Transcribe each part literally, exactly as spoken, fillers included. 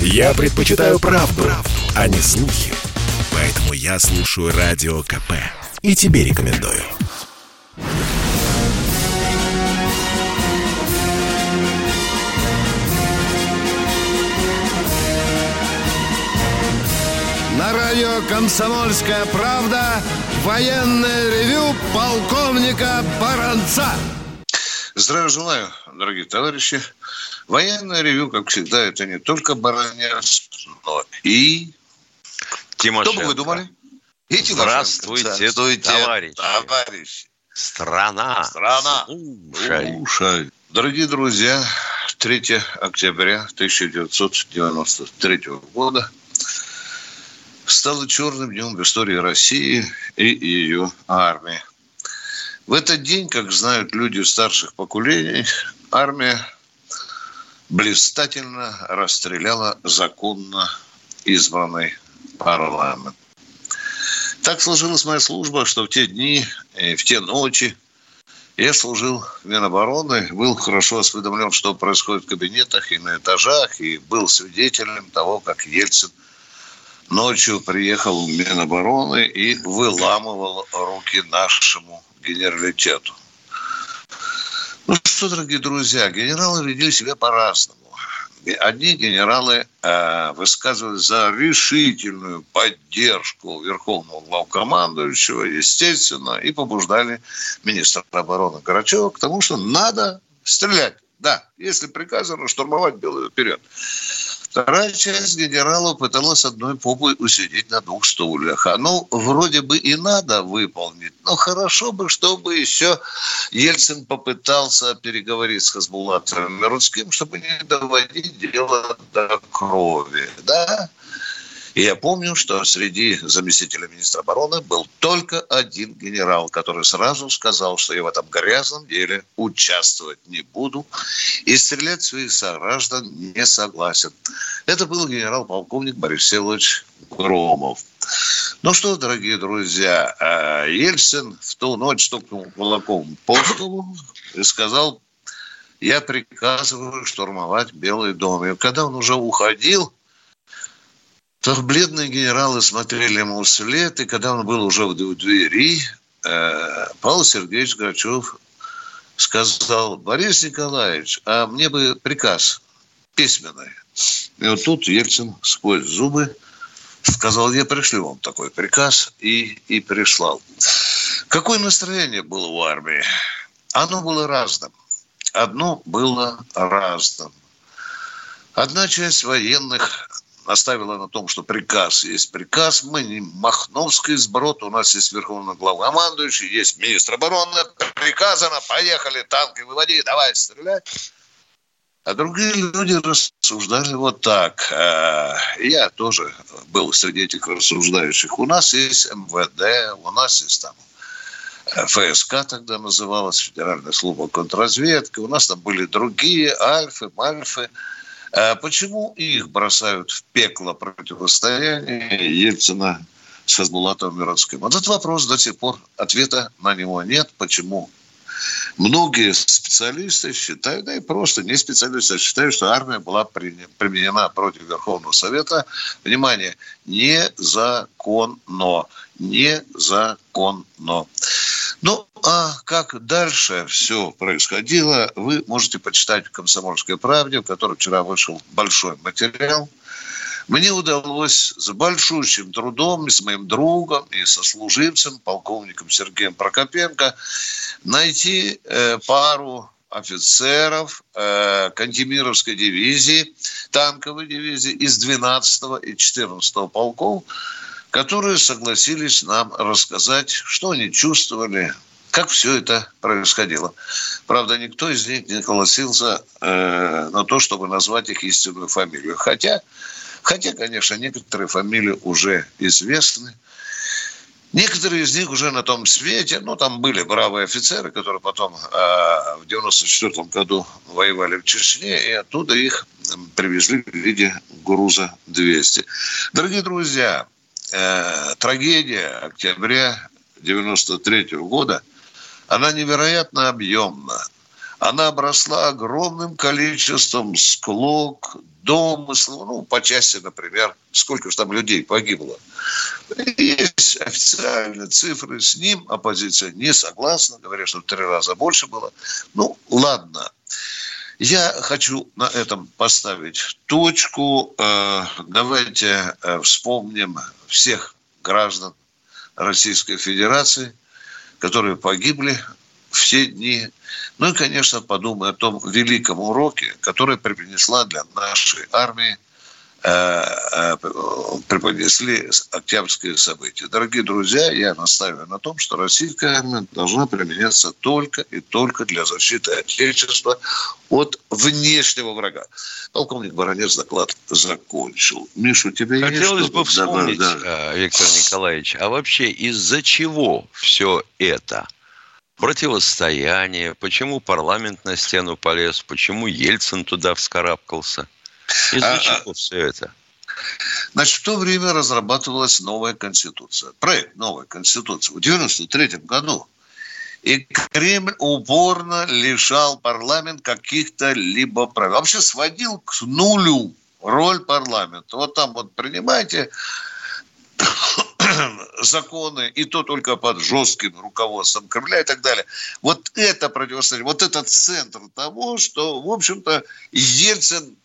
Я предпочитаю правду, правду, а не слухи. Поэтому я слушаю Радио КП. И тебе рекомендую. На радио «Комсомольская правда» военное ревю полковника Баранца. Здравия желаю, дорогие товарищи. Военное ревю, как всегда, это не только Баранец, но и Тимошенко. Что бы вы думали? И Здравствуйте, Здравствуйте, товарищи. товарищи. Страна. Страна. Слушай. Слушай. Дорогие друзья, третьего октября тысяча девятьсот девяносто третьего года стало черным днем в истории России и ее армии. В этот день, как знают люди старших поколений, армия блистательно расстреляла законно избранный парламент. Так сложилась моя служба, что в те дни и в те ночи я служил в Минобороны, был хорошо осведомлен, что происходит в кабинетах и на этажах, и был свидетелем того, как Ельцин ночью приехал в Минобороны и выламывал руки нашему генералитету. Ну что, дорогие друзья, генералы ведут себя по-разному. Одни генералы э, высказывали за решительную поддержку верховного главкомандующего, естественно, и побуждали министра обороны Грачева к тому, что надо стрелять. Да, если приказано, штурмовать Белую вперед. Вторая часть генералов пыталась одной попой усидеть на двух стульях. Оно вроде бы и надо выполнить, но хорошо бы, чтобы еще Ельцин попытался переговорить с Хасбулатовым и Рудским, чтобы не доводить дело до крови. Да? И я помню, что среди заместителей министра обороны был только один генерал, который сразу сказал, что я в этом грязном деле участвовать не буду и стрелять в своих сограждан не согласен. Это был генерал-полковник Борис Всеволодович Громов. Ну что, дорогие друзья, Ельцин в ту ночь стукнул кулаком по столу и сказал: «Я приказываю штурмовать Белый дом». И когда он уже уходил, то бледные генералы смотрели ему вслед, и когда он был уже в двери, Павел Сергеевич Грачев сказал: «Борис Николаевич, а мне бы приказ письменный». И вот тут Ельцин сквозь зубы сказал: «Я пришлю вам такой приказ», и, и прислал. Какое настроение было у армии? Оно было разным. Одно было разным. Одна часть военных оставила на том, что приказ есть приказ. Мы не Махновский сброд, у нас есть верховный главнокомандующий, есть министр обороны. Приказано, поехали, танки выводи, давай стрелять. А другие люди рассуждали вот так. Я тоже был среди этих рассуждающих. У нас есть эм вэ дэ, у нас есть там эф эс ка тогда называлась, Федеральная служба контрразведки. У нас там были другие, альфы, мальфы. Почему их бросают в пекло противостояния Ельцина с Хасбулатовым и Радским? Вот этот вопрос до сих пор ответа на него нет. Почему? Многие специалисты считают, да и просто не специалисты, считают, что армия была применена против Верховного Совета, внимание, незаконно, незаконно. Ну, а как дальше все происходило, вы можете почитать в «Комсомольской правде», в которой вчера вышел большой материал. Мне удалось с большущим трудом и с моим другом, и со служивцем, полковником Сергеем Прокопенко, найти э, пару офицеров э, Кантемировской дивизии, танковой дивизии из двенадцатого и четырнадцатого полков, которые согласились нам рассказать, что они чувствовали, как все это происходило. Правда, никто из них не согласился э, на то, чтобы назвать их истинную фамилию. Хотя... Хотя, конечно, некоторые фамилии уже известны. Некоторые из них уже на том свете. Ну, там были бравые офицеры, которые потом э, в девяносто четвёртом году воевали в Чечне. И оттуда их привезли в виде груза двести. Дорогие друзья, э, трагедия октября девяносто третьего года, она невероятно объемна. Она обросла огромным количеством склок, домыслов, ну, по части, например, сколько же там людей погибло. Есть официальные цифры, с ним оппозиция не согласна, говорят, что в три раза больше было. Ну, ладно. Я хочу на этом поставить точку. Давайте вспомним всех граждан Российской Федерации, которые погибли в те дни. Ну и, конечно, подумаем о том великом уроке, который преподнесла для нашей армии, преподнесли октябрьские события. Дорогие друзья, я настаиваю на том, что российская армия должна применяться только и только для защиты Отечества от внешнего врага. Полковник Баранец доклад закончил. Миша, у тебя есть что-то? Хотелось бы вспомнить, да, да. Виктор Николаевич, а вообще из-за чего все это? Противостояние, почему парламент на стену полез, почему Ельцин туда вскарабкался? Из-за чего все это? Значит, в то время разрабатывалась новая конституция. Проект новой конституции в девяносто третьем году. И Кремль упорно лишал парламент каких-то либо прав. Вообще сводил к нулю роль парламента. Вот там вот принимайте законы, и то только под жестким руководством Кремля и так далее. Вот это противостояние, вот это центр того, что, в общем-то, Ельцин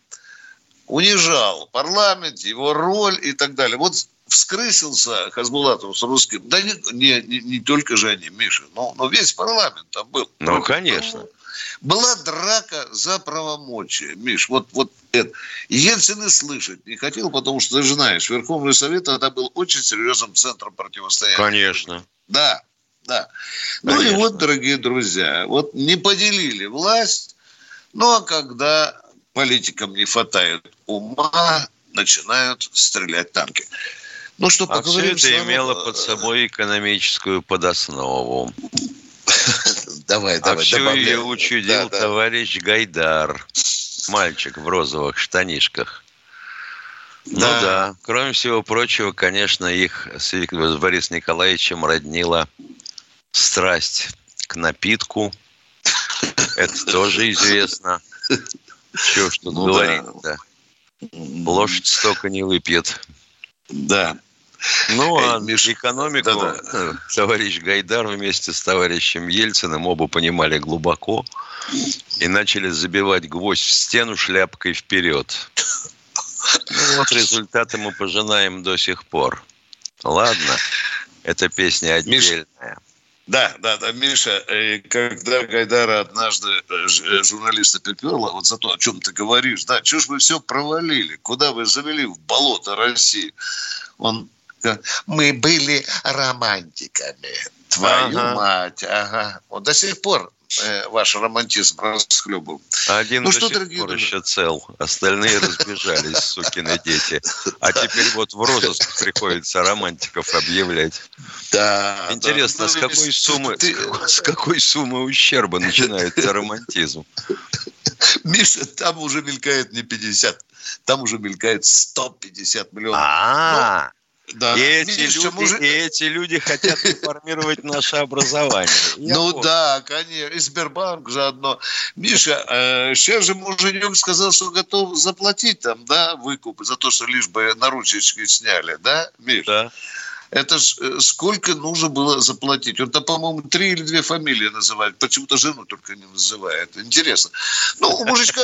унижал парламент, его роль и так далее. Вот вскрысился Хасбулатов с русским. Да не, не, не только же они, Миша, но, но весь парламент там был. Ну, конечно. Была драка за правомочия, Миш. Вот, вот это. Ельцин и слышать не хотел, потому что, ты же знаешь, Верховный Совет тогда был очень серьезным центром противостояния. Конечно. Да, да. Конечно. Ну и вот, дорогие друзья, вот не поделили власть, ну а когда... политикам не хватает ума, начинают стрелять танки. Ну, что а поговорим, все это само... имело под собой экономическую подоснову. Давай, давай. А всю ее учудил товарищ Гайдар. Мальчик в розовых штанишках. Ну да. Кроме всего прочего, конечно, их с Борисом Николаевичем роднила страсть к напитку. Это тоже известно. Все, что ну, говорит, да. да. Лошадь столько не выпьет. Да. Ну, а Миш... экономику да, да. товарищ Гайдар вместе с товарищем Ельциным оба понимали глубоко и начали забивать гвоздь в стену шляпкой вперед. Ну, вот результаты мы пожинаем до сих пор. Ладно, эта песня отдельная. Миш... Да, да, да, Миша, когда Гайдара однажды журналиста приперло, вот за то, о чем ты говоришь, да, чего ж вы все провалили, куда вы завели в болото России? Он говорит, мы были романтиками, твою ага. мать, ага. Вот до сих пор э, ваш романтизм расхлебывал. Один ну, до что, сих дорогие... пор еще цел, остальные разбежались, сукины дети. А теперь вот в розыск приходится романтиков объявлять. Да, интересно, да, с, какой ты... суммы, с какой суммы ущерба начинается романтизм? Миша, там уже мелькает не пятьдесят, там уже мелькает сто пятьдесят миллионов. А-а-а! Да. И, эти Миша, люди, мужик... и эти люди хотят реформировать наше образование. Я ну помню. Да, конечно. И Сбербанк заодно. Миша, э, сейчас же муженек сказал, что готов заплатить там, да, выкуп за то, что лишь бы наручнички сняли, да, Миша? Да. Это ж сколько нужно было заплатить? Он там, по-моему, три или две фамилии называет. Почему-то жену только не называет. Интересно. Ну, у мужичка...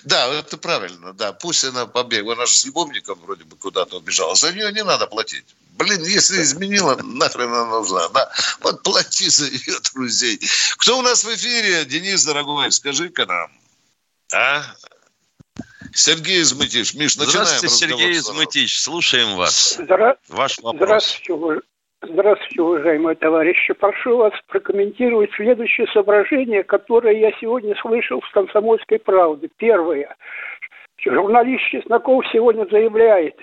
Да, это правильно. Да, пусть она побегла. Она же с любовником вроде бы куда-то убежала. За нее не надо платить. Блин, если изменила, нахрен она нужна. Да. Вот плати за ее друзей. Кто у нас в эфире? Денис, дорогой, скажи-ка нам. А? Сергей Измытич. Миш, начинаем разговор. Здравствуйте, Сергей Измытич. Слушаем вас. Здра... Ваш вопрос. Здравствуйте, здравствуйте, уважаемые товарищи. Прошу вас прокомментировать следующее соображение, которое я сегодня слышал в «Комсомольской правде». Первое. Журналист Чесноков сегодня заявляет,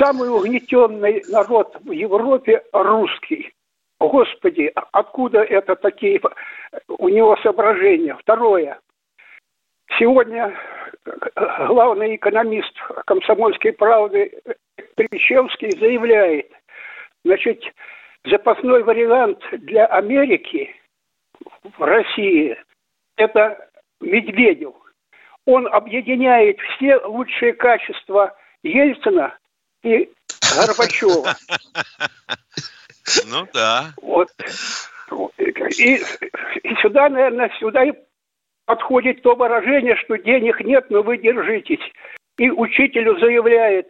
самый угнетенный народ в Европе – русский. Господи, откуда это такие у него соображения? Второе. Сегодня главный экономист «Комсомольской правды» Кричевский заявляет, значит, запасной вариант для Америки в России – это Медведев. Он объединяет все лучшие качества Ельцина и Горбачева. Ну да. Вот. И, и сюда, наверное, сюда и подходит то выражение, что денег нет, но вы держитесь. И учителю заявляет: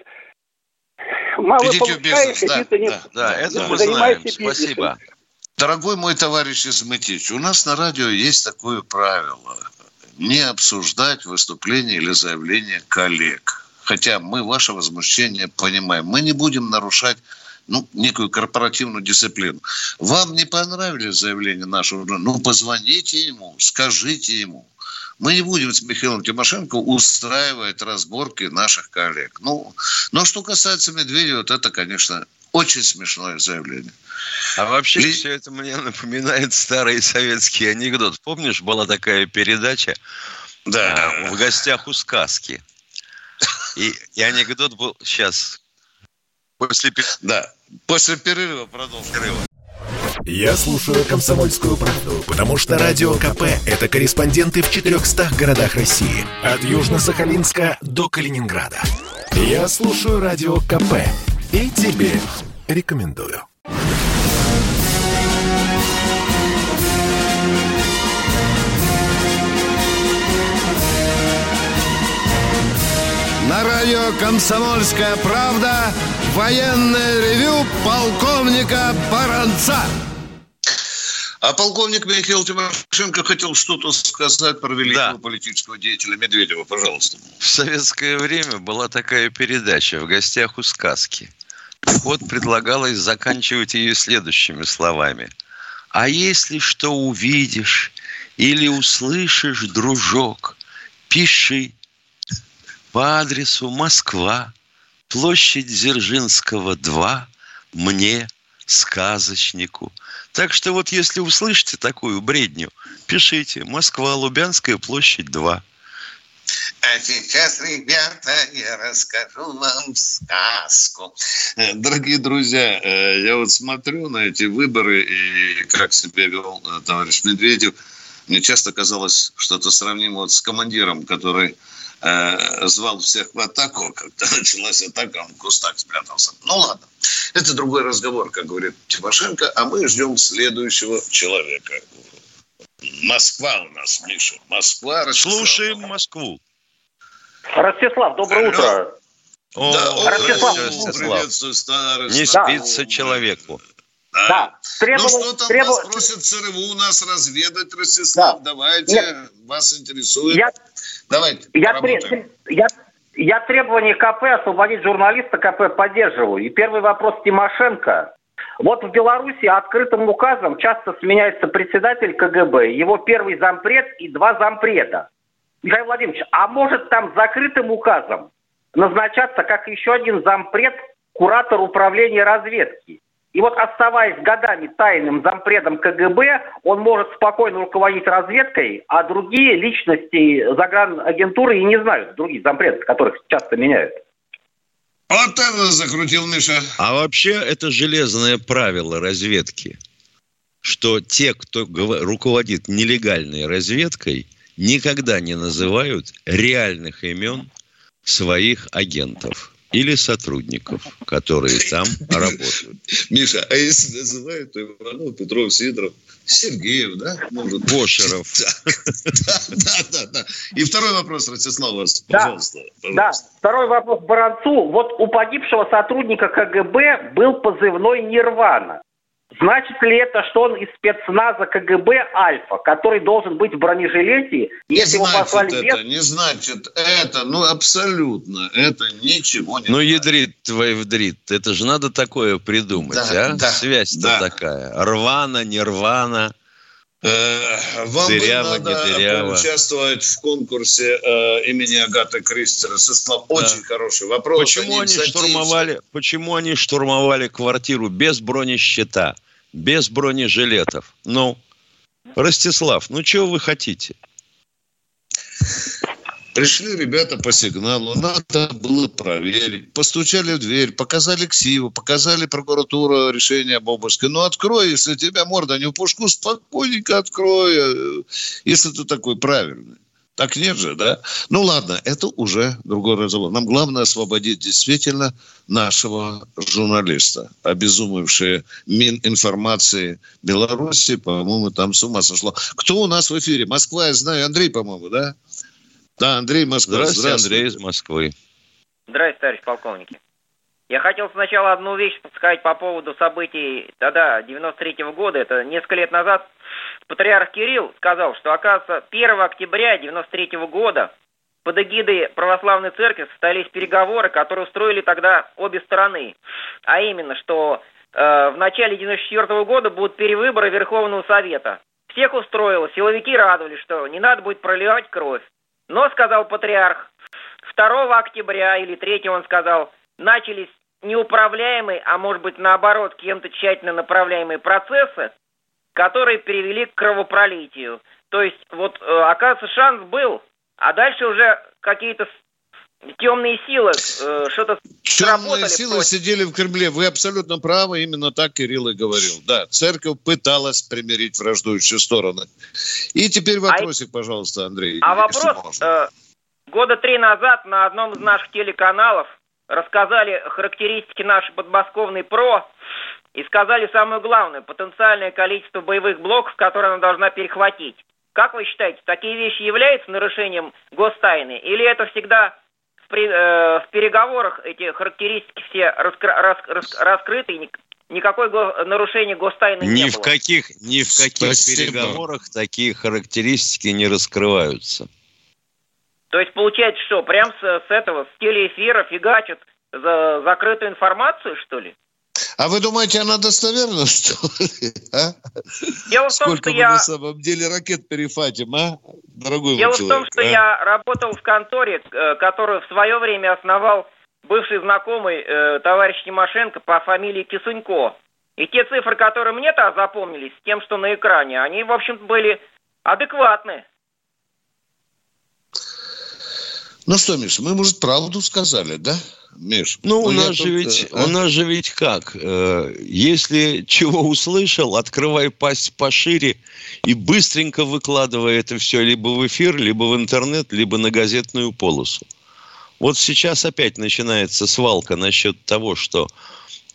мало получается, да, да, не... да, да, это да. Мы знаем. Бизнесом. Спасибо. Дорогой мой товарищ Измытич, у нас на радио есть такое правило: не обсуждать выступления или заявления коллег. Хотя мы ваше возмущение понимаем. Мы не будем нарушать ну, некую корпоративную дисциплину. Вам не понравились заявления нашего... Ну, позвоните ему, скажите ему. Мы не будем с Михаилом Тимошенко устраивать разборки наших коллег. Ну, но что касается Медведева, вот это, конечно, очень смешное заявление. А вообще Ли... все это мне напоминает старый советский анекдот. Помнишь, была такая передача да. «В гостях у сказки». И, и анекдот был сейчас... После, да. После перерыва продолжим. Я слушаю «Комсомольскую правду», потому что Радио КП – это корреспонденты в четырехстах городах России. От Южно-Сахалинска до Калининграда. Я слушаю Радио КП и тебе рекомендую. На радио «Комсомольская правда» военное ревю полковника Баранца. А полковник Михаил Тимошенко хотел что-то сказать про великого да. политического деятеля Медведева. Пожалуйста. В советское время была такая передача «В гостях у сказки». Вот предлагалось заканчивать ее следующими словами. «А если что увидишь или услышишь, дружок, пиши. По адресу Москва, площадь Дзержинского, два, мне, сказочнику». Так что вот если услышите такую бредню, пишите: Москва, Лубянская площадь, два. А сейчас, ребята, я расскажу вам сказку. Дорогие друзья, я вот смотрю на эти выборы и как себя вел товарищ Медведев. Мне часто казалось, что это сравнимо вот с командиром, который... звал всех в атаку, когда началась атака, он в кустах спрятался. Ну ладно, это другой разговор, как говорит Тимошенко, а мы ждем следующего человека. Москва у нас, Миша. Москва. Ростислав. Слушаем Москву. Ростислав, доброе Алло. Утро. О, да, Ростислав, приветствую, старость. Не спится да. человеку. Да. Да. Требовал, ну, что-то требовал... нас просит ЦРУ у нас разведать, Ростислав. Да. Давайте, Нет. вас интересует. Я... Давайте, я, треб... я... я требование КП освободить журналиста КП поддерживаю. И первый вопрос Тимошенко. Вот в Беларуси открытым указом часто сменяется председатель КГБ, его первый зампред и два зампреда. Михаил Владимирович, а может там закрытым указом назначаться как еще один зампред, куратор управления разведки? И вот, оставаясь годами тайным зампредом КГБ, он может спокойно руководить разведкой, а другие личности загранагентуры и не знают, другие зампреды, которых часто меняют. Вот это закрутил Миша. А вообще это железное правило разведки, что те, кто руководит нелегальной разведкой, никогда не называют реальных имен своих агентов. Или сотрудников, которые там работают. Миша, а если называют, то Иванов, Петров, Сидоров, Сергеев, да? Может, Бошеров. Да, да, да, да. И второй вопрос, Ростислав, вас, да, пожалуйста, пожалуйста. Да, второй вопрос Баранцу. Вот у погибшего сотрудника КГБ был позывной «Нирвана». Значит ли это, что он из спецназа КГБ «Альфа», который должен быть в бронежилете, если его послали в лес? Не значит это, ну абсолютно, это ничего не значит. Ну ядрит твой вдрит, это же надо такое придумать, да, а? Да, связь-то да. такая, рвана, не рвана. Вам дыряво, бы надо участвовать в конкурсе э, имени Агаты Кристи. Ростислав, очень да. хороший вопрос. Почему они, штурмовали, почему они штурмовали квартиру без бронещита, без бронежилетов? Ну, Ростислав, ну чего вы хотите? Пришли ребята по сигналу, надо было проверить. Постучали в дверь, показали ксиву, показали прокуратуру решение об обыске. Ну, открой, если тебя морда не в пушку, спокойненько открой, если ты такой правильный. Так нет же, да? Ну ладно, это уже другой разговор. Нам главное освободить действительно нашего журналиста, обезумевшие Мининформации Беларуси, по-моему, там с ума сошло. Кто у нас в эфире? Москва, я знаю. Андрей, по-моему, да? Да, Андрей, Москва. Здравствуйте, здравствуйте, Андрей из Москвы. Здравствуйте, товарищ полковники. Я хотел сначала одну вещь сказать по поводу событий тогда, девяносто третьего года. Это несколько лет назад патриарх Кирилл сказал, что, оказывается, первого октября девяносто третьего года под эгидой православной церкви состоялись переговоры, которые устроили тогда обе стороны. А именно, что э, в начале девяносто четвёртого года будут перевыборы Верховного Совета. Всех устроило, силовики радовались, что не надо будет проливать кровь. Но, сказал патриарх, второго октября или третьего он сказал, начались неуправляемые, а может быть наоборот, кем-то тщательно направляемые процессы, которые привели к кровопролитию. То есть, вот, оказывается, шанс был, а дальше уже какие-то темные силы э, что-то сработали. Темные силы сидели в Кремле. Вы абсолютно правы, именно так Кирилл и говорил. Да, церковь пыталась примирить враждующие стороны. И теперь вопросик, а пожалуйста, Андрей. А вопрос, э, года три назад на одном из наших телеканалов рассказали характеристики нашей подмосковной ПРО, и сказали самое главное, потенциальное количество боевых блоков, которые она должна перехватить. Как вы считаете, такие вещи являются нарушением гостайны? Или это всегда в, при, э, в переговорах эти характеристики все раскры, рас, рас, раскрыты, и никакое го, нарушение гостайны ни не в было? Каких, ни в каких Спасибо. переговорах такие характеристики не раскрываются. То есть получается, что прям с, с этого, с телеэфира фигачат за закрытую информацию, что ли? А вы думаете, она достоверна, что ли? А? Дело в том, Сколько что мы я... на самом деле ракет перехватим, а? Дорогой Дело человек, в том, что а? я работал в конторе, которую в свое время основал бывший знакомый э, товарищ Тимошенко по фамилии Кисунько. И те цифры, которые мне-то запомнились, с тем, что на экране, они, в общем-то, были адекватны. Ну что, Миш, мы, может, правду сказали, да? Миш, ну, у нас, же тут, ведь, а? у нас же ведь как? Если чего услышал, открывай пасть пошире и быстренько выкладывай это все либо в эфир, либо в интернет, либо на газетную полосу. Вот сейчас опять начинается свалка насчет того, что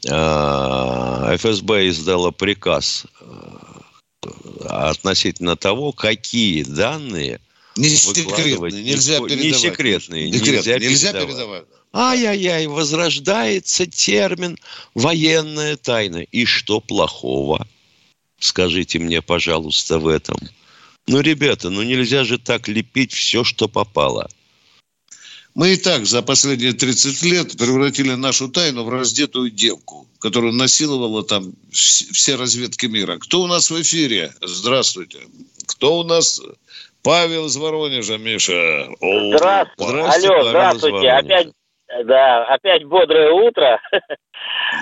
эф эс бэ издала приказ относительно того, какие данные не секретные, нельзя передавать. Не секретные, Декретные, нельзя, нельзя передавать. Ай-яй-яй, возрождается термин «военная тайна». И что плохого? Скажите мне, пожалуйста, в этом. Ну, ребята, ну нельзя же так лепить все, что попало. Мы и так за последние тридцать лет превратили нашу тайну в раздетую девку, которую насиловала там все разведки мира. Кто у нас в эфире? Здравствуйте. Кто у нас... Павел из Воронежа, Миша. О, здравствуйте. здравствуйте. Алло, здравствуйте. Опять, да, опять бодрое утро.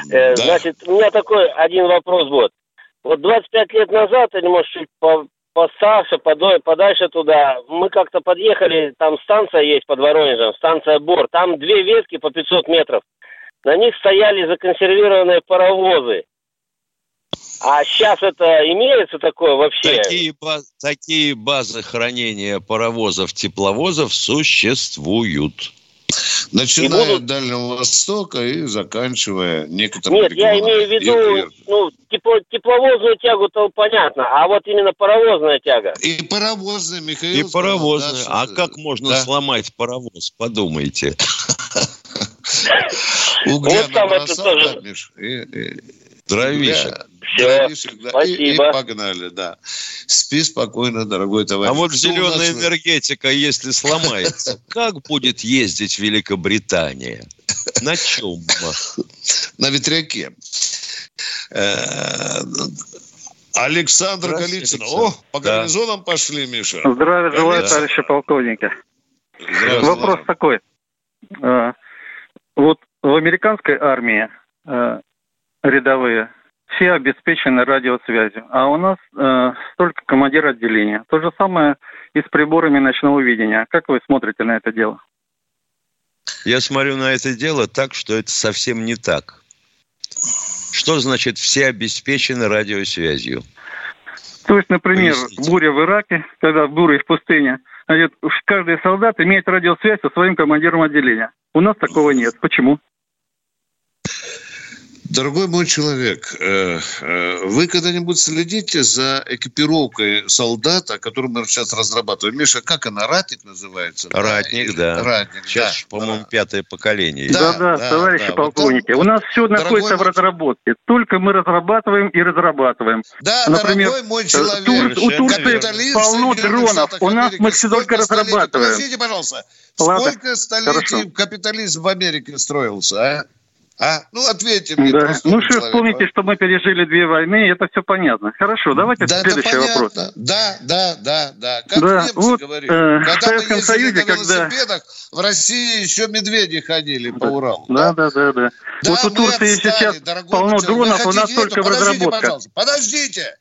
Да. Значит, у меня такой один вопрос будет. Вот двадцать пять лет назад, или, может, чуть постарше, подальше туда, мы как-то подъехали, там станция есть под Воронежем, станция Бор, там две ветки по пятьсот метров. На них стояли законсервированные паровозы. А сейчас это имеется такое вообще? Такие, баз, такие базы хранения паровозов, тепловозов существуют. Начиная будут... от Дальнего Востока и заканчивая некоторыми... Нет, я имею в виду, ну, тепло, тепловозную тягу-то понятно, а вот именно паровозная тяга. И паровозная, Михаил. И паровозная. Дальше... А как можно да? сломать паровоз, подумайте. Угля набросал, Миш, и... Дровишек. Да, дровишек, да. И, и погнали, да. Спи спокойно, дорогой товарищ. А вот Кто зеленая нас... энергетика, если сломается, как будет ездить Великобритания? На чем? На ветряке. Александр Голицын. О, по гарнизонам пошли, Миша. Здравия желаю, товарищи полковники. Вопрос такой. Вот в американской армии рядовые, все обеспечены радиосвязью, а у нас э, только командир отделения. То же самое и с приборами ночного видения. Как вы смотрите на это дело? Я смотрю на это дело так, что это совсем не так. Что значит все обеспечены радиосвязью? То есть, например, Поясните. буря в Ираке, когда буря в пустыне, Значит, каждый солдат имеет радиосвязь со своим командиром отделения. У нас такого нет. Почему? Дорогой мой человек, вы когда-нибудь следите за экипировкой солдат, о которой мы сейчас разрабатываем? Миша, как она? Ратник называется? Ратник, да. Ратник, сейчас, да, по-моему, да. пятое поколение. Да-да, да, товарищи да. полковники, вот, у нас все находится в разработке. Только мы разрабатываем и разрабатываем. Да, например, дорогой мой человек. Тур... У Турции полно дронов. У нас мы все только разрабатываем. Простите, пожалуйста, Ладно. сколько столетий Хорошо. капитализм в Америке строился, а? А? Ну, ответьте мне. Да. Ну, что вспомните, а? что мы пережили две войны, это все понятно. Хорошо, давайте да, следующий вопрос. Да, да, да, да. Как да, немцы вот, говорили. Э, когда в Советском Союзе, на велосипедах, когда... в России еще медведи ходили да, по Уралу. Да, да, да. да, да. да вот у Турции отстали, сейчас полно дронов, у нас только в разработках. Подождите,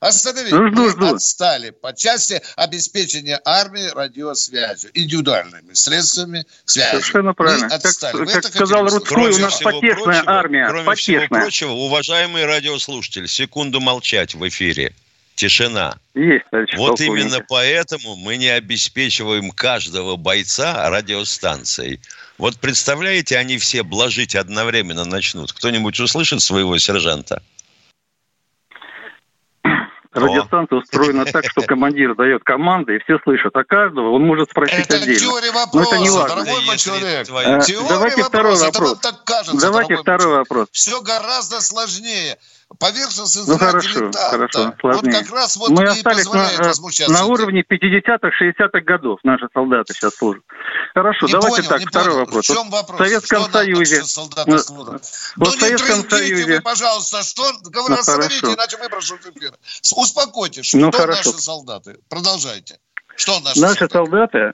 остановите. Ну, жду, жду. Отстали по части обеспечения армии радиосвязью, индивидуальными средствами связи. Совершенно правильно. Как, как сказал Рудской, у нас потешная прочего, армия. Кроме потешная. всего прочего, уважаемый радиослушатель, секунду молчать в эфире. Тишина. Есть, товарищ вот полковник. Именно поэтому мы не обеспечиваем каждого бойца радиостанцией. Вот представляете, они все блажить одновременно начнут. Кто-нибудь услышит своего сержанта? Радиостанция устроена так, что командир дает команды, и все слышат. А каждого он может спросить это отдельно. Это теория вопроса, но это не важно. Дорогой мой человек. Твоя... Теория Давайте второй вопрос. Так кажется, Давайте второй вопрос. Все гораздо сложнее. Поверхность избирателей ну, так. Вот как раз вот Мы остались на, на уровне пятидесятых шестидесятых годов. Наши солдаты сейчас служат. Хорошо, не давайте понял, так, второй понял. вопрос. В чем вопрос? В Советском что Союзе... Нам, ну, вот ну в Советском не трындите вы, пожалуйста, что... Говорю, ну, остановите, хорошо. иначе выброшу в эфир. Успокойтесь, что ну, наши солдаты... Продолжайте. Что наши, наши солдаты...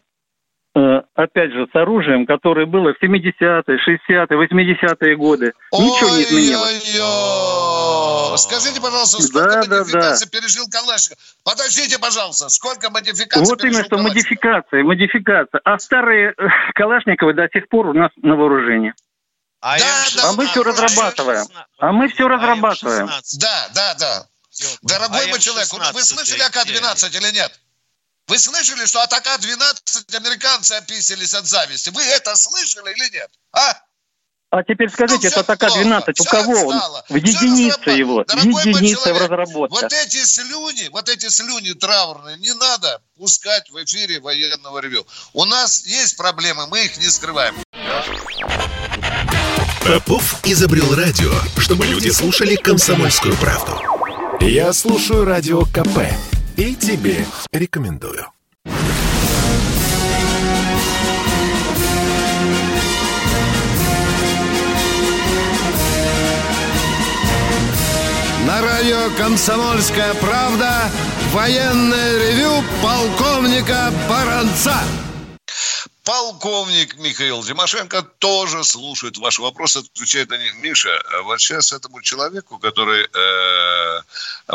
опять же, с оружием, которое было в семидесятые, шестидесятые, восьмидесятые годы. Ой, ничего не изменилось. Скажите, пожалуйста, сколько да, модификаций да, да. пережил Калашников? Подождите, пожалуйста, сколько модификаций вот пережил Вот именно, что модификации, модификации. А старые Калашниковы до сих пор у нас на вооружении. А, да, да, а мы да, все да, разрабатываем. А мы все а разрабатываем. Да, да, да. Дорогой мой человек, вы слышали о К двенадцать или нет? Вы слышали, что от А К двенадцать американцы описались от зависти? Вы это слышали или нет? А, а теперь скажите, ну, это А К двенадцать, у кого отстало. он? В единице его, Дорогой единица человек, в разработке. Вот эти слюни, вот эти слюни траурные не надо пускать в эфире военного ревю. У нас есть проблемы, мы их не скрываем. Попов изобрел радио, чтобы люди слушали «Комсомольскую правду». Я слушаю радио КП. И тебе рекомендую. На радио «Комсомольская правда» военное ревю полковника Баранца. Полковник Михаил Тимошенко тоже слушает ваши вопросы, отвечает на них. Миша, вот сейчас этому человеку, который э,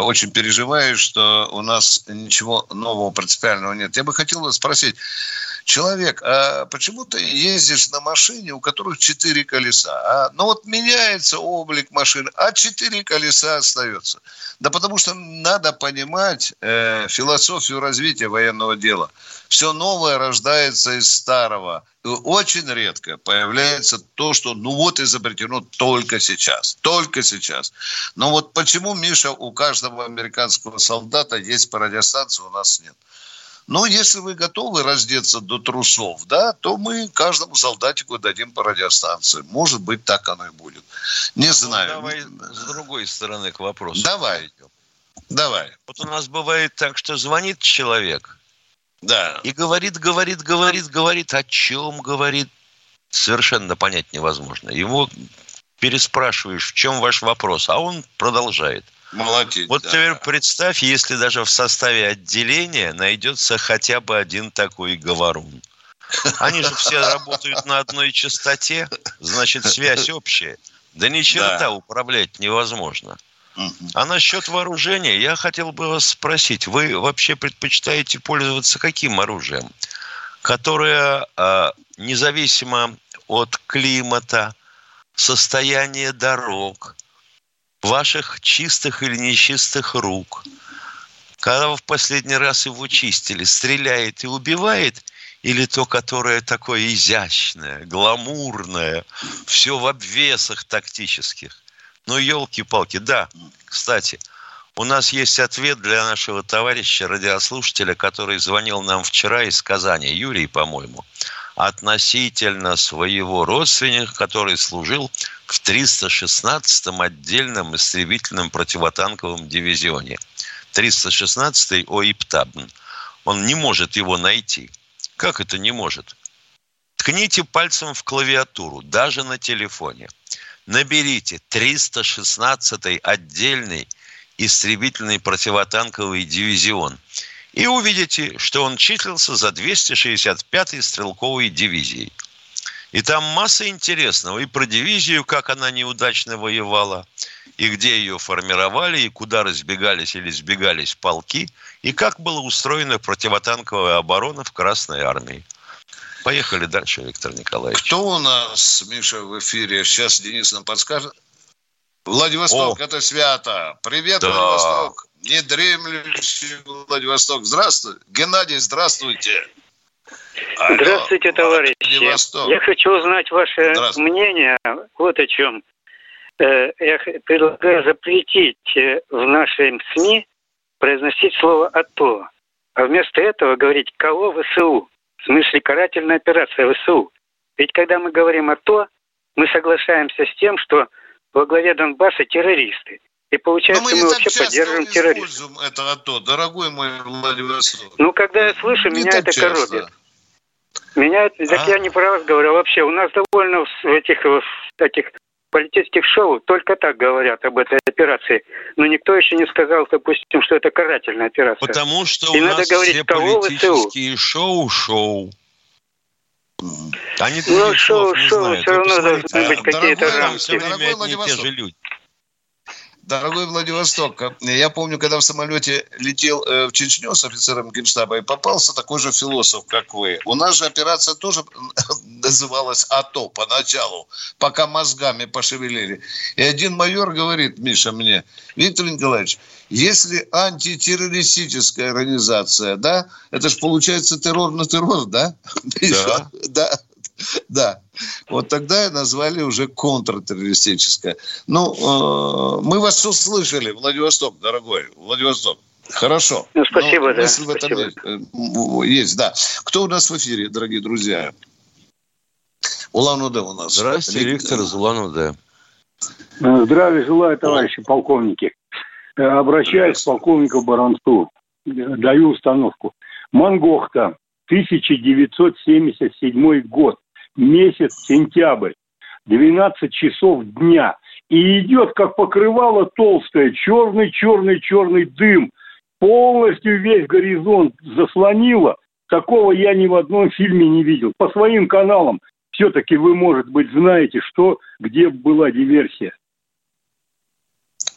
очень переживает, что у нас ничего нового принципиального нет, я бы хотел спросить. Человек, а почему ты ездишь на машине, у которых четыре колеса? А? Ну вот меняется облик машины, а четыре колеса остается. Да потому что надо понимать э, философию развития военного дела. Все новое рождается из старого. И очень редко появляется то, что ну вот изобретено только сейчас. Только сейчас. Но вот почему, Миша, у каждого американского солдата есть по радиостанции, у нас нет? Ну, если вы готовы раздеться до трусов, да, то мы каждому солдатику дадим по радиостанции. Может быть, так оно и будет. Не ну, знаю. Давай с другой стороны к вопросу. Давай. Давай. Вот у нас бывает так, что звонит человек. Да. И говорит, говорит, говорит, говорит. О чем говорит? Совершенно понять невозможно. Его переспрашиваешь, в чем ваш вопрос. А он продолжает. Молодец, вот да. Теперь представь, если даже в составе отделения найдется хотя бы один такой говорун. Они же все работают на одной частоте, значит, связь общая. Да ни черта да. управлять невозможно. Угу. А насчет вооружения я хотел бы вас спросить. Вы вообще предпочитаете пользоваться каким оружием? Которое независимо от климата, состояния дорог, ваших чистых или нечистых рук, Когда вы в последний раз его чистили, стреляет и убивает, или то, которое такое изящное, гламурное, все в обвесах тактических? Ну, елки-палки. Да, кстати, у нас есть ответ для нашего товарища, радиослушателя, который звонил нам вчера из Казани, Юрий, по-моему, относительно своего родственника, который служил в триста шестнадцатом отдельном истребительном противотанковом дивизионе. триста шестнадцатый ОИПТАБН. Он не может его найти. Как это не может? Ткните пальцем в клавиатуру, даже на телефоне. Наберите триста шестнадцатый отдельный истребительный противотанковый дивизион и увидите, что он числился за двести шестьдесят пятой стрелковой дивизией. И там масса интересного и про дивизию, как она неудачно воевала, и где ее формировали, и куда разбегались или сбегались полки, и как была устроена противотанковая оборона в Красной армии. Поехали дальше, Виктор Николаевич. Кто у нас, Миша, в эфире? Сейчас Денис нам подскажет. Владивосток, О. это свято. Привет, да. Владивосток. Не дремлющий Владивосток. Здравствуй. Геннадий, здравствуйте. Алло. Здравствуйте, товарищи. Владивосток. Я хочу узнать ваше мнение вот о чем. Я предлагаю запретить в нашей СМИ произносить слово «АТО», а вместо этого говорить «КО ВСУ», в смысле карательная операция ВСУ. Ведь когда мы говорим «АТО», мы соглашаемся с тем, что во главе Донбасса террористы. И получается, мы, мы вообще поддерживаем террористов. Мы не так часто используем это «АТО», дорогой мой Владивосток. Ну, когда я слышу, не меня это часто. коробит. Меня это... А? Так я не про вас говорю, а вообще. У нас довольно в этих... В этих политических шоу только так говорят об этой операции. Но никто еще не сказал, допустим, что это карательная операция. Потому что и у нас говорить, все политические шоу-шоу. Они ну, шоу-шоу шоу, все равно должны быть какие-то рамки. Дорогой Владивосток. Дорогой Владивосток, я помню, когда в самолете летел в Чечню с офицером Генштаба, и попался такой же философ, как вы. У нас же операция тоже называлась «АТО» поначалу, пока мозгами пошевелили. И один майор говорит, Миша, мне: Виктор Николаевич, если антитеррористическая организация, да, это же получается террор на террор, да? Миша, да. да. Да, вот тогда назвали уже контртеррористическое. Ну, э, мы вас услышали, Владивосток, дорогой, Владивосток. Хорошо. Ну, спасибо, ну, да. Если спасибо. В этом есть, да. Кто у нас в эфире, дорогие друзья? Улан-Удэ у нас. Здравствуйте, Виктор из Улан-Удэ. Здравия желаю, товарищи О. полковники. Обращаюсь к полковнику Баранцу. Даю установку. Мангохта, тысяча девятьсот семьдесят седьмой год. Месяц сентябрь, двенадцать часов дня, и идет, как покрывало толстое, черный-черный-черный дым, полностью весь горизонт заслонило. Такого я ни в одном фильме не видел. По своим каналам все-таки вы, может быть, знаете, что, где была диверсия.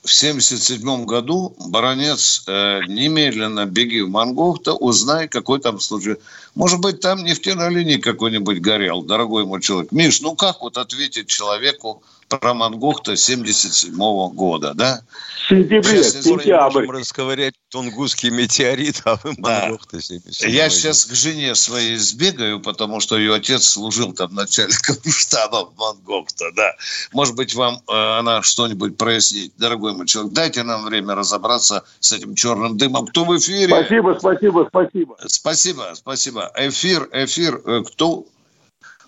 В семьдесят седьмом году, Баранец, э, немедленно беги в Мангохту, узнай, какой там случай. Может быть, там нефтяной какой-нибудь горел, дорогой мой человек. Миш, ну как вот ответить человеку про Мангохту семьдесят седьмого года, да? Сентябрь, сентябрь. Мы можем расковырять тунгусский метеорит, а вы Мангохта семьдесят седьмого. Я сейчас к жене своей сбегаю, потому что ее отец служил там начальником штаба в Мангохта, да. Может быть, вам э, она что-нибудь прояснит, дорогой человек. Дайте нам время разобраться с этим черным дымом. Кто в эфире? Спасибо, спасибо, спасибо. Спасибо, спасибо. Эфир, эфир. Кто?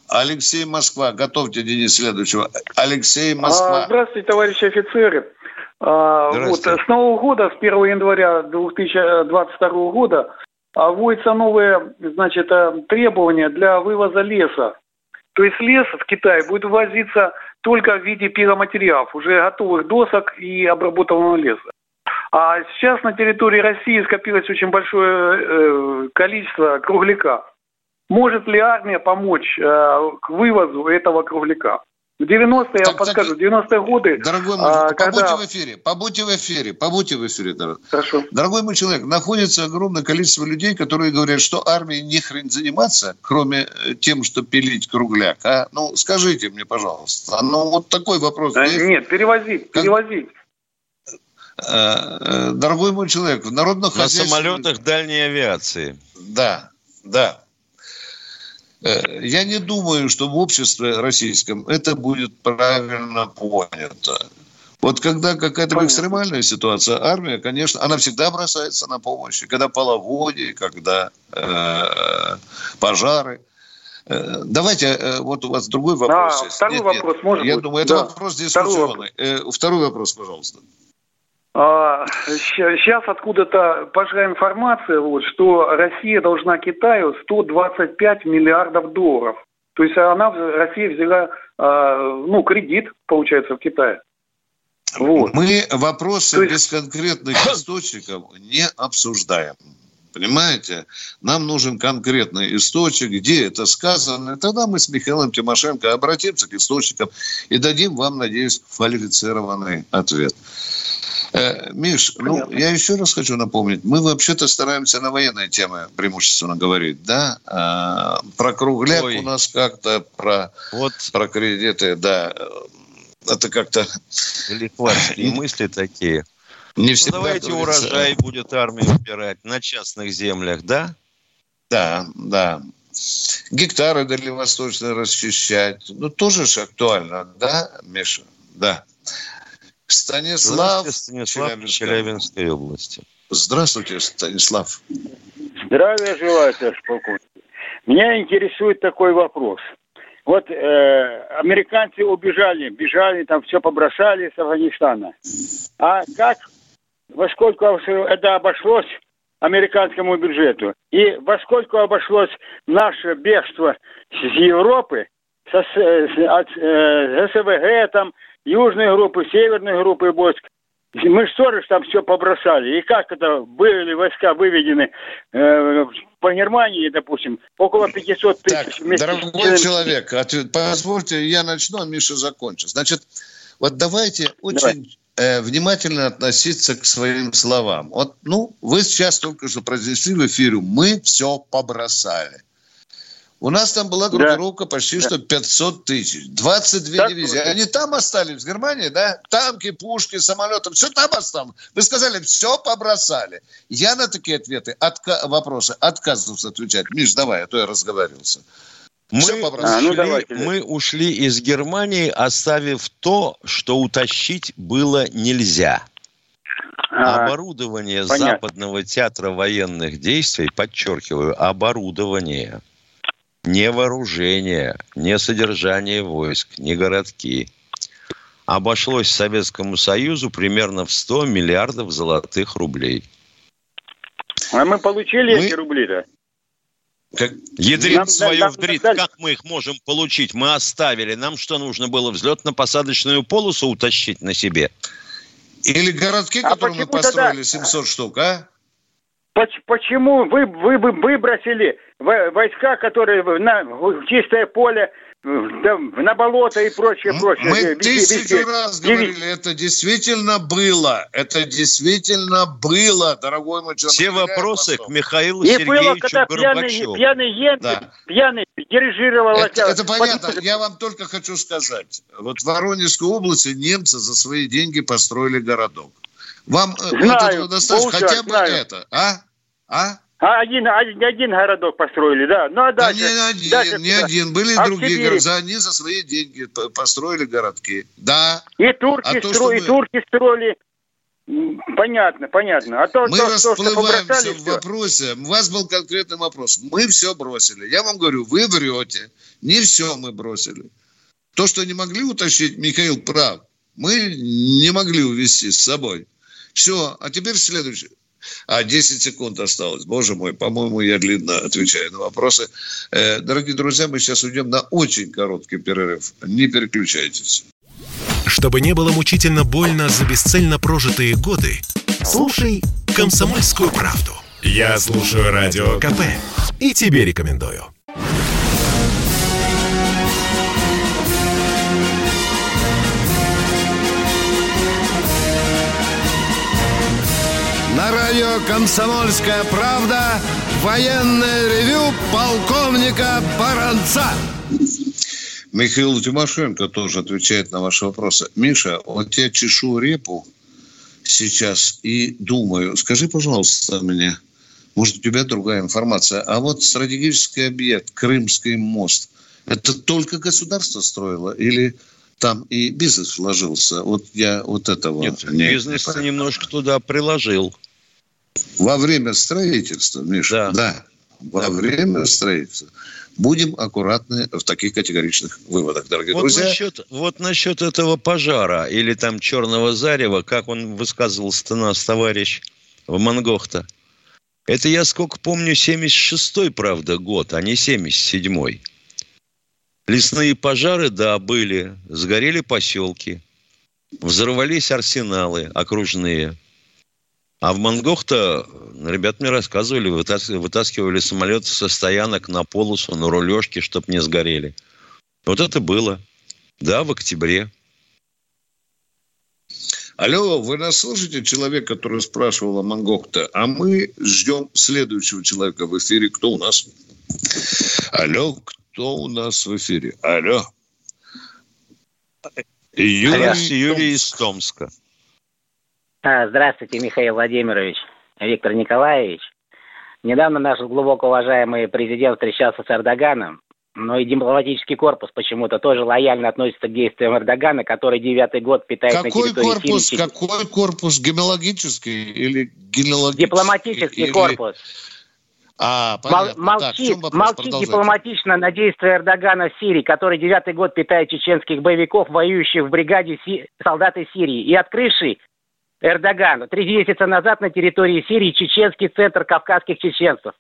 Алексей, Москва. Готовьте, Денис, следующего. Алексей, Москва. Здравствуйте, товарищи офицеры. Здравствуйте. Вот, с нового года, с первого января две тысячи двадцать второго года вводятся новые, значит, требования для вывоза леса. То есть лес в Китае будет ввозиться только в виде пиломатериалов, уже готовых досок и обработанного леса. А сейчас на территории России скопилось очень большое количество кругляка. Может ли армия помочь э, к вывозу этого кругляка? В девяностые, так, я вам подскажу, в девяностые годы... Дорогой мой, а, когда... побудьте в эфире, побудьте в эфире, побудьте в эфире. Дорогой. Хорошо. Дорогой мой человек, находится огромное количество людей, которые говорят, что армией не хрен заниматься, кроме тем, что пилить кругляк. А? Ну, скажите мне, пожалуйста, ну, вот такой вопрос. Да, нет, перевозить, как... перевозить. Дорогой мой человек, в народном хозяйстве... На самолетах дальней авиации. Да, да. Я не думаю, что в обществе российском это будет правильно понято. Вот когда какая-то экстремальная ситуация, армия, конечно, она всегда бросается на помощь. Когда половодье, когда э, пожары. Давайте, вот у вас другой вопрос а, есть. Второй нет, вопрос нет. Может Я быть? думаю, это да. вопрос дискуссионный. Второй, второй вопрос, пожалуйста. А, сейчас откуда-то пошла информация, вот, что Россия должна Китаю сто двадцать пять миллиардов долларов. То есть она, Россия взяла ну, кредит, получается, в Китае. Вот. Мы вопросы есть... без конкретных источников не обсуждаем. Понимаете? Нам нужен конкретный источник, где это сказано. И тогда мы с Михаилом Тимошенко обратимся к источникам и дадим вам, надеюсь, квалифицированный ответ. Э, Миш, Понятно. ну я еще раз хочу напомнить, мы вообще-то стараемся на военные темы преимущественно говорить, да? А, про кругляк Ой. у нас как-то, про, вот. про кредиты, да... Это как-то... Далеко и мысли такие. Не ну, давайте говорится. урожай будет армия убирать на частных землях, да? Да, да. Гектары дальневосточные расчищать. Ну, тоже же актуально, да, Миша? Да. Станислав, Станислав Челябинской. Челябинской области. Здравствуйте, Станислав. Здравия желаю, товарищ полковник. Меня интересует такой вопрос. Вот э, американцы убежали, бежали, там все побросали с Афганистана. А как, во сколько это обошлось американскому бюджету? И во сколько обошлось наше бегство с Европы, со, с, от э, СВГ, там, южной группы, северной группы войск? Мы же тоже там все побросали. И как это были войска выведены э, по Германии, допустим, около пятьсот тысяч. Так, дорогой человек, ответ, позвольте, я начну, а Миша закончит. Значит, вот давайте очень э, внимательно относиться к своим словам. Вот, ну, вы сейчас только что произнесли в эфире, мы все побросали. У нас там была группировка да. почти да. что пятьсот тысяч. двадцать две дивизии. Они там остались, в Германии, да? Танки, пушки, самолеты. Все там осталось. Вы сказали, все побросали. Я на такие ответы, отка- вопросы отказывался отвечать. Миш, давай, а то я разговаривался. Мы, все побросали. А, ну, давайте. Мы ушли из Германии, оставив то, что утащить было нельзя. А, оборудование понятно. Западного театра военных действий, подчеркиваю, оборудование... Не вооружение, не содержание войск, не городки. Обошлось Советскому Союзу примерно в сто миллиардов золотых рублей. А мы получили мы... эти рубли-то? Как... Ядрит свою нам, вдрит. Нам как мы их можем получить? Мы оставили. Нам что нужно было? Взлетно-посадочную полосу утащить на себе? Или городки, а которые мы построили, да? семьсот штук, а? Почему вы, вы, вы выбросили войска, которые на в чистое поле, на болото и прочее, прочее? Мы тысячу раз говорили, это действительно было. Это действительно было, дорогой мой человек. Все вопросы к Михаилу и Сергеевичу Горбачеву. Пьяный ентик, да. пьяный дирижировал. Это, это понятно. Я вам только хочу сказать. Вот в Воронежской области немцы за свои деньги построили городок. Вам будет достаточно хотя бы знаю. это, а? А? А один, один, один городок построили, да. Ну, а дальше, да не один, дальше, не один. Были а другие города. Они за свои деньги построили городки. Да. И турки, а то, стро... и мы... турки строили. Понятно, понятно. А то, мы то, расплываемся то, в вопросе. У вас был конкретный вопрос. Мы все бросили. Я вам говорю, вы врете. Не все мы бросили. То, что не могли утащить, Михаил прав. Мы не могли увезти с собой. Все, а теперь следующее. А, десять секунд осталось. Боже мой, по-моему, я длинно отвечаю на вопросы. Э, дорогие друзья, мы сейчас уйдем на очень короткий перерыв. Не переключайтесь. Чтобы не было мучительно больно за бесцельно прожитые годы, слушай «Комсомольскую правду». Я слушаю Радио КП и тебе рекомендую. На радио «Комсомольская правда» военное ревю полковника Баранца. Михаил Тимошенко тоже отвечает на ваши вопросы. Миша, вот я чешу репу сейчас и думаю. Скажи, пожалуйста, мне, может, у тебя другая информация, а вот стратегический объект Крымский мост, это только государство строило или там и бизнес вложился? Вот я вот этого... Нет, не бизнес понимаю. Немножко туда приложил. Во время строительства, Миша, да, да во да. время строительства. Будем аккуратны в таких категоричных выводах, дорогие вот друзья. Насчет, вот насчет этого пожара или там черного зарева, как он высказывался-то нас, товарищ, в Мангохта. Это, я сколько помню, семьдесят шестой, правда, год, а не семьдесят седьмой. Лесные пожары, да, были, сгорели поселки, взорвались арсеналы окружные. А в Мангохта, ребят мне рассказывали, вытаскивали самолеты со стоянок на полосу, на рулежки, чтобы не сгорели. Вот это было. Да, в октябре. Алло, вы нас слышите? Человек, который спрашивал о Мангохта. А мы ждем следующего человека в эфире. Кто у нас? Алло, кто у нас в эфире? Алло. Юрий, Юрий из Томска. Здравствуйте, Михаил Владимирович, Виктор Николаевич. Недавно наш глубоко уважаемый президент встречался с Эрдоганом, но и дипломатический корпус почему-то тоже лояльно относится к действиям Эрдогана, который девятый год питает какой на территории корпус, Сирии. Какой корпус? Гемологический или генеалогический? Дипломатический или... корпус. А, понятно. Молчит, так, молчит дипломатично на действия Эрдогана в Сирии, который девятый год питает чеченских боевиков, воюющих в бригаде си... солдат из Сирии, и открывший Эрдогану три месяца назад на территории Сирии чеченский центр кавказских чеченцев.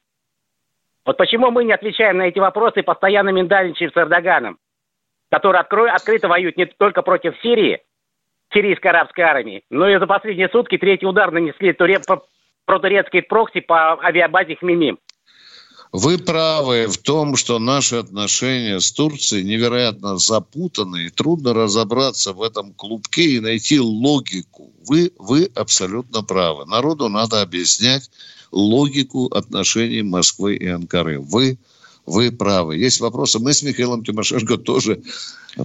Вот почему мы не отвечаем на эти вопросы и постоянно миндальничаем с Эрдоганом, который откро... открыто воюет не только против Сирии, сирийской арабской армии, но и за последние сутки третий удар нанесли туре... протурецкие прокси по авиабазе Хмимим. Вы правы в том, что наши отношения с Турцией невероятно запутаны, и трудно разобраться в этом клубке и найти логику. Вы, вы абсолютно правы. Народу надо объяснять логику отношений Москвы и Анкары. Вы, вы правы. Есть вопросы. Мы с Михаилом Тимошенко тоже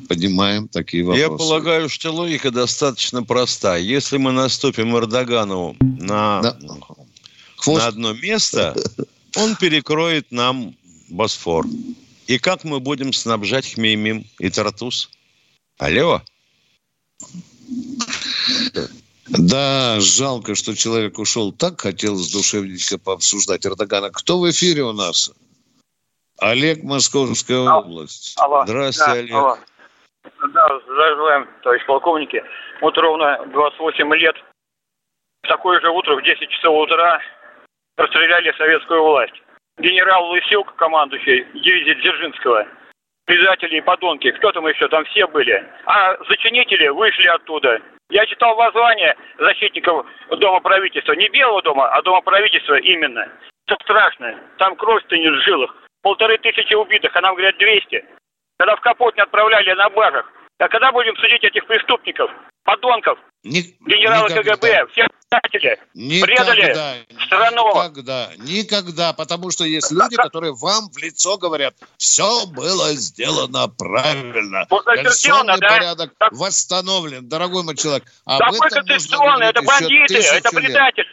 поднимаем такие вопросы. Я полагаю, что логика достаточно проста. Если мы наступим Эрдогану на, да. на одно место... Он перекроет нам Босфор. И как мы будем снабжать Хмеймим и Тартус? Алло. Да, жалко, что человек ушел. Так хотелось душевненько пообсуждать Эрдогана. Кто в эфире у нас? Олег, Московская область. Алло. Здравствуйте, да, Олег. Алло. Да, здравствуйте, товарищ полковники. Вот ровно двадцать восемь лет. Такое же утро в десять часов утра расстреляли советскую власть. Генерал Лысюк, командующий дивизии Дзержинского, предатели и подонки, кто там еще, там все были. А зачинители вышли оттуда. Я читал воззвание защитников Дома правительства, не Белого дома, а Дома правительства именно. Это страшно, там кровь стынет в жилах. Полторы тысячи убитых, а нам говорят двести. Когда в капот не отправляли на баржах. А когда будем судить этих преступников, подонков, Ник- генерала никогда. КГБ, всех предатели, предали страну? Никогда, никогда, потому что есть люди, которые вам в лицо говорят, все было сделано правильно. Вот конституционный да? порядок так... восстановлен, дорогой мой человек. Об Такой конституционный, это бандиты, это предатели.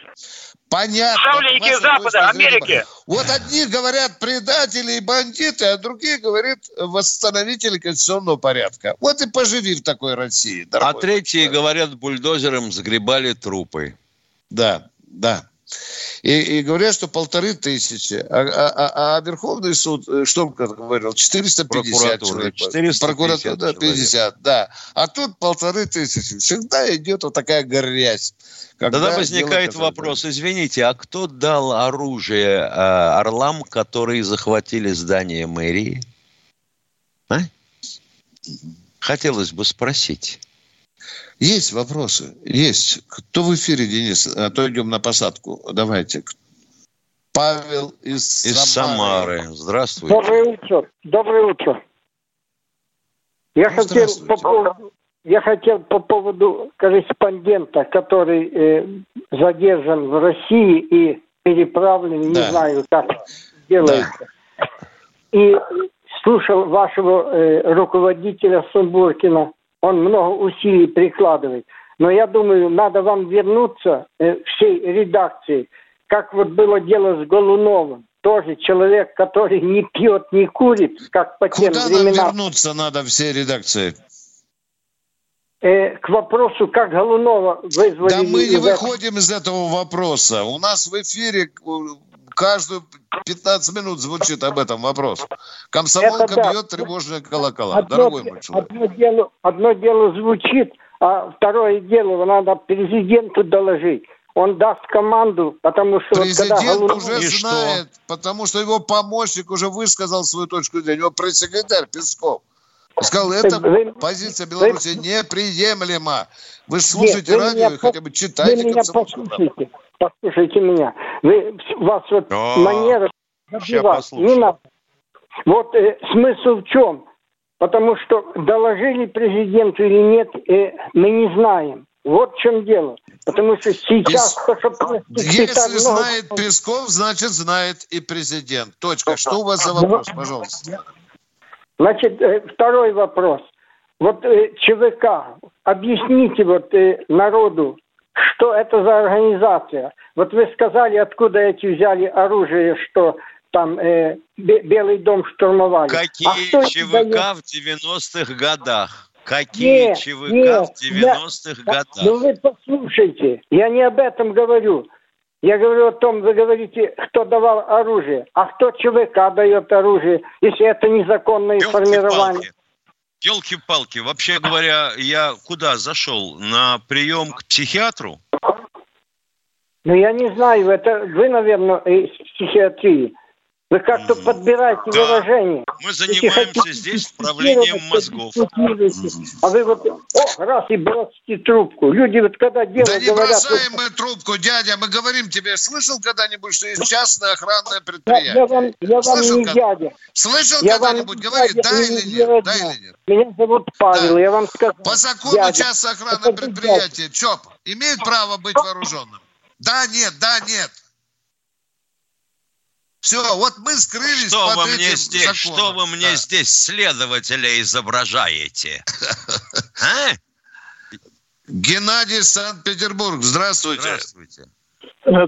Понятно. Ставленники Запада, Америки. Вот одни говорят предатели и бандиты, а другие говорят восстановители конституционного порядка. Вот и поживи в такой России. А третьи говорят, бульдозером сгребали трупы. Да, да. И, и говорят, что полторы тысячи. А, а, а Верховный суд, что он говорил, четыреста пятьдесят человек. Прокуратура, да, пятьдесят, да. А тут полторы тысячи. Всегда идет вот такая грязь. Тогда возникает вопрос, извините, а кто дал оружие орлам, которые захватили здание мэрии? А? Хотелось бы спросить. Есть вопросы? Есть. Кто в эфире, Денис? А то идем на посадку. Давайте. Павел из, из Самары. Самары. Здравствуйте. Доброе утро. Доброе утро. Я, ну, хотел, по поводу, я хотел по поводу корреспондента, который э, задержан в России и переправлен, да. не знаю, как делается. Да. И слушал вашего э, руководителя Сумбуркина. Он много усилий прикладывает. Но я думаю, надо вам вернуться э, всей редакции, как вот было дело с Голуновым. Тоже человек, который не пьет, не курит, как по тем Куда временам. Куда нам вернуться надо всей редакции? Э, к вопросу, как Голунова вызвали... Да мы не выходим из этого вопроса. У нас в эфире каждую пятнадцать минут звучит об этом вопрос. Комсомолка да. бьет тревожные колокола. Одно, Дорогой мой человек. Одно дело, одно дело звучит, а второе дело надо президенту доложить. Он даст команду, потому что... Президент вот когда Голунов... уже и знает, что? Потому что его помощник уже высказал свою точку зрения. Его пресс-секретарь Песков сказал, эта вы, позиция Беларуси вы... неприемлема. Вы слушаете Нет, вы радио и по... хотя бы читайте. Вы меня послушайте. Послушайте меня. Вы, вас вот О, манера... Сейчас не надо. Вот э, смысл в чем? Потому что доложили президенту или нет, э, мы не знаем. Вот в чем дело. Потому что сейчас... Если, если знает много... Песков, значит, знает и президент. Точка. Что у вас за вопрос, пожалуйста? Значит, второй вопрос. Вот ЧВК. Объясните вот народу, что это за организация. Вот вы сказали, откуда эти взяли оружие, что там э, Белый дом штурмовали. Какие а ЧВК в девяностых годах? Какие нет, ЧВК нет, в девяностых я, годах? Ну вы послушайте, я не об этом говорю. Я говорю о том, вы говорите, кто давал оружие. А кто ЧВК дает оружие, если это незаконное формирование? Ёлки-палки. Вообще говоря, я куда зашел? На прием к психиатру? Ну я не знаю, это вы, наверное, из психиатрии. Вы как-то подбираете да. выражение. Мы занимаемся здесь управлением мозгов. А вы вот о, раз и бросите трубку. Люди вот когда делают... Да не говорят, бросаем мы трубку, дядя. Мы говорим тебе, слышал когда-нибудь, что есть частное охранное предприятие? Я, я вам, я слышал, вам не когда... дядя. Слышал я когда-нибудь? Говори, дядя, да, или не нет, да или нет? Меня зовут Павел, да. я вам скажу. По закону дядя. Частное охранное это предприятие, дядя. ЧОП, имеет право быть вооруженным? Да, нет, да, нет. Все, вот мы скрылись что под вы этим мне здесь, законом. Что вы мне да. здесь следователя изображаете? Геннадий, Санкт-Петербург. Здравствуйте. Здравствуйте.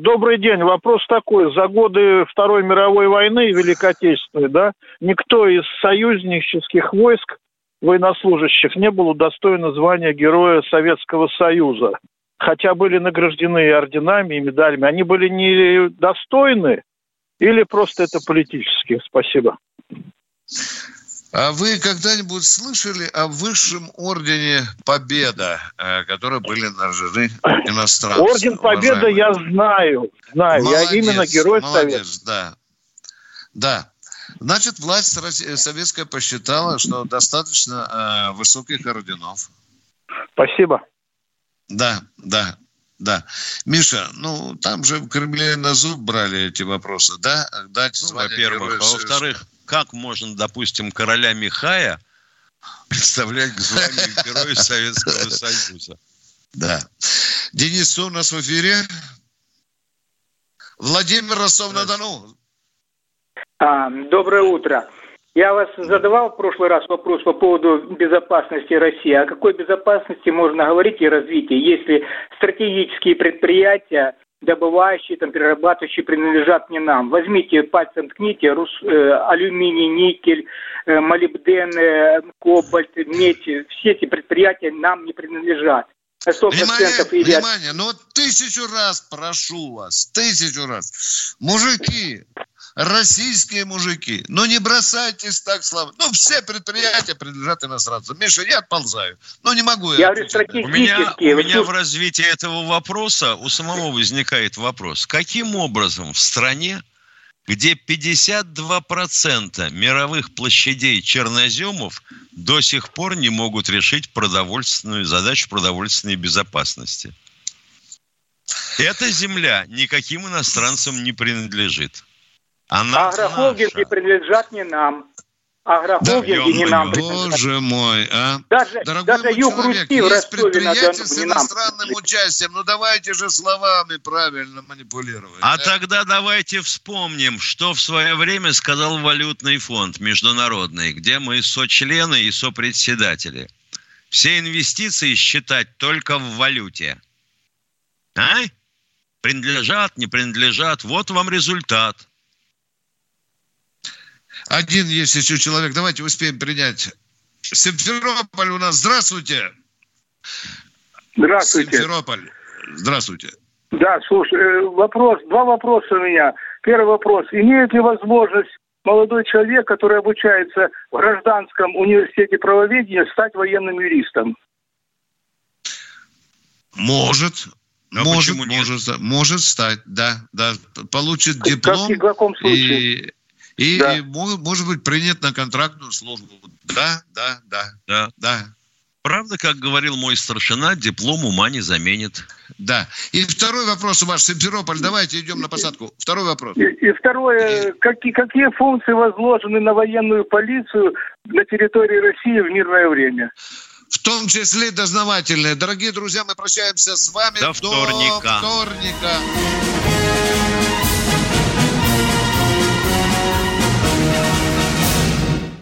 Добрый день. Вопрос такой. За годы Второй мировой войны, Великой Отечественной, да, никто из союзнических войск, военнослужащих, не был удостоен звания Героя Советского Союза. Хотя были награждены и орденами, и медалями. Они были недостойны. Или просто это политически? Спасибо. А вы когда-нибудь слышали о высшем ордене Победа, которые были награждены иностранцам? Орден Победа уважаемые. Я знаю. знаю. Молодец, я именно Герой Совета. Да. да. Значит, власть советская посчитала, что достаточно э, высоких орденов. Спасибо. Да, да. Да. Миша, ну там же в Кремле на зуб брали эти вопросы, да? Дать ну, во-первых. А во-вторых, как можно, допустим, короля Михая представлять к званию Героя Советского Союза? Да. Денис, что у нас в эфире? Владимир, Ростов-на-Дону. А, доброе утро. Я вас задавал в прошлый раз вопрос по поводу безопасности России. О какой безопасности можно говорить и развитии, если стратегические предприятия, добывающие, там, перерабатывающие, принадлежат не нам? Возьмите, пальцем ткните, рус, э, алюминий, никель, э, молибден, э, кобальт, медь. Все эти предприятия нам не принадлежат. Внимание, внимание, ну вот тысячу раз прошу вас, тысячу раз. Мужики, российские мужики, ну не бросайтесь так слабо. Ну все предприятия принадлежат иностранцам. Миша, я отползаю. Ну не могу я, я говорю, у, меня, у меня в развитии этого вопроса у самого возникает вопрос. Каким образом в стране, где пятьдесят два процента мировых площадей черноземов до сих пор не могут решить продовольственную задачу продовольственной безопасности? Эта земля никаким иностранцам не принадлежит. Агрохолдинги принадлежат не нам. Агрохолдинги да, не нам принадлежат. Боже мой, а? Даже, даже юг Руси в Ростове на Дону с иностранным участием. Ну, давайте же словами правильно манипулировать. А да? тогда давайте вспомним, что в свое время сказал Валютный фонд международный, где мы сочлены и сопредседатели. Все инвестиции считать только в валюте. А? Принадлежат, не принадлежат. Вот вам результат. Один есть еще человек. Давайте успеем принять. Симферополь у нас. Здравствуйте. Здравствуйте. Симферополь. Здравствуйте. Да, слушай, вопрос, два вопроса у меня. Первый вопрос. Имеет ли возможность молодой человек, который обучается в гражданском университете правоведения, стать военным юристом? Может. А может, может, может стать, да. да. Получит как, диплом. Как в каком случае? И, и, да. и может, может быть принят на контрактную службу. Да, да, да, да, да. Правда, как говорил мой старшина, диплом ума не заменит. Да. И второй вопрос у вас, Симферополь. Давайте идем на посадку. Второй вопрос. И, и второе. Какие, какие функции возложены на военную полицию на территории России в мирное время? В том числе дознавательные. Дорогие друзья, мы прощаемся с вами до, до вторника. вторника.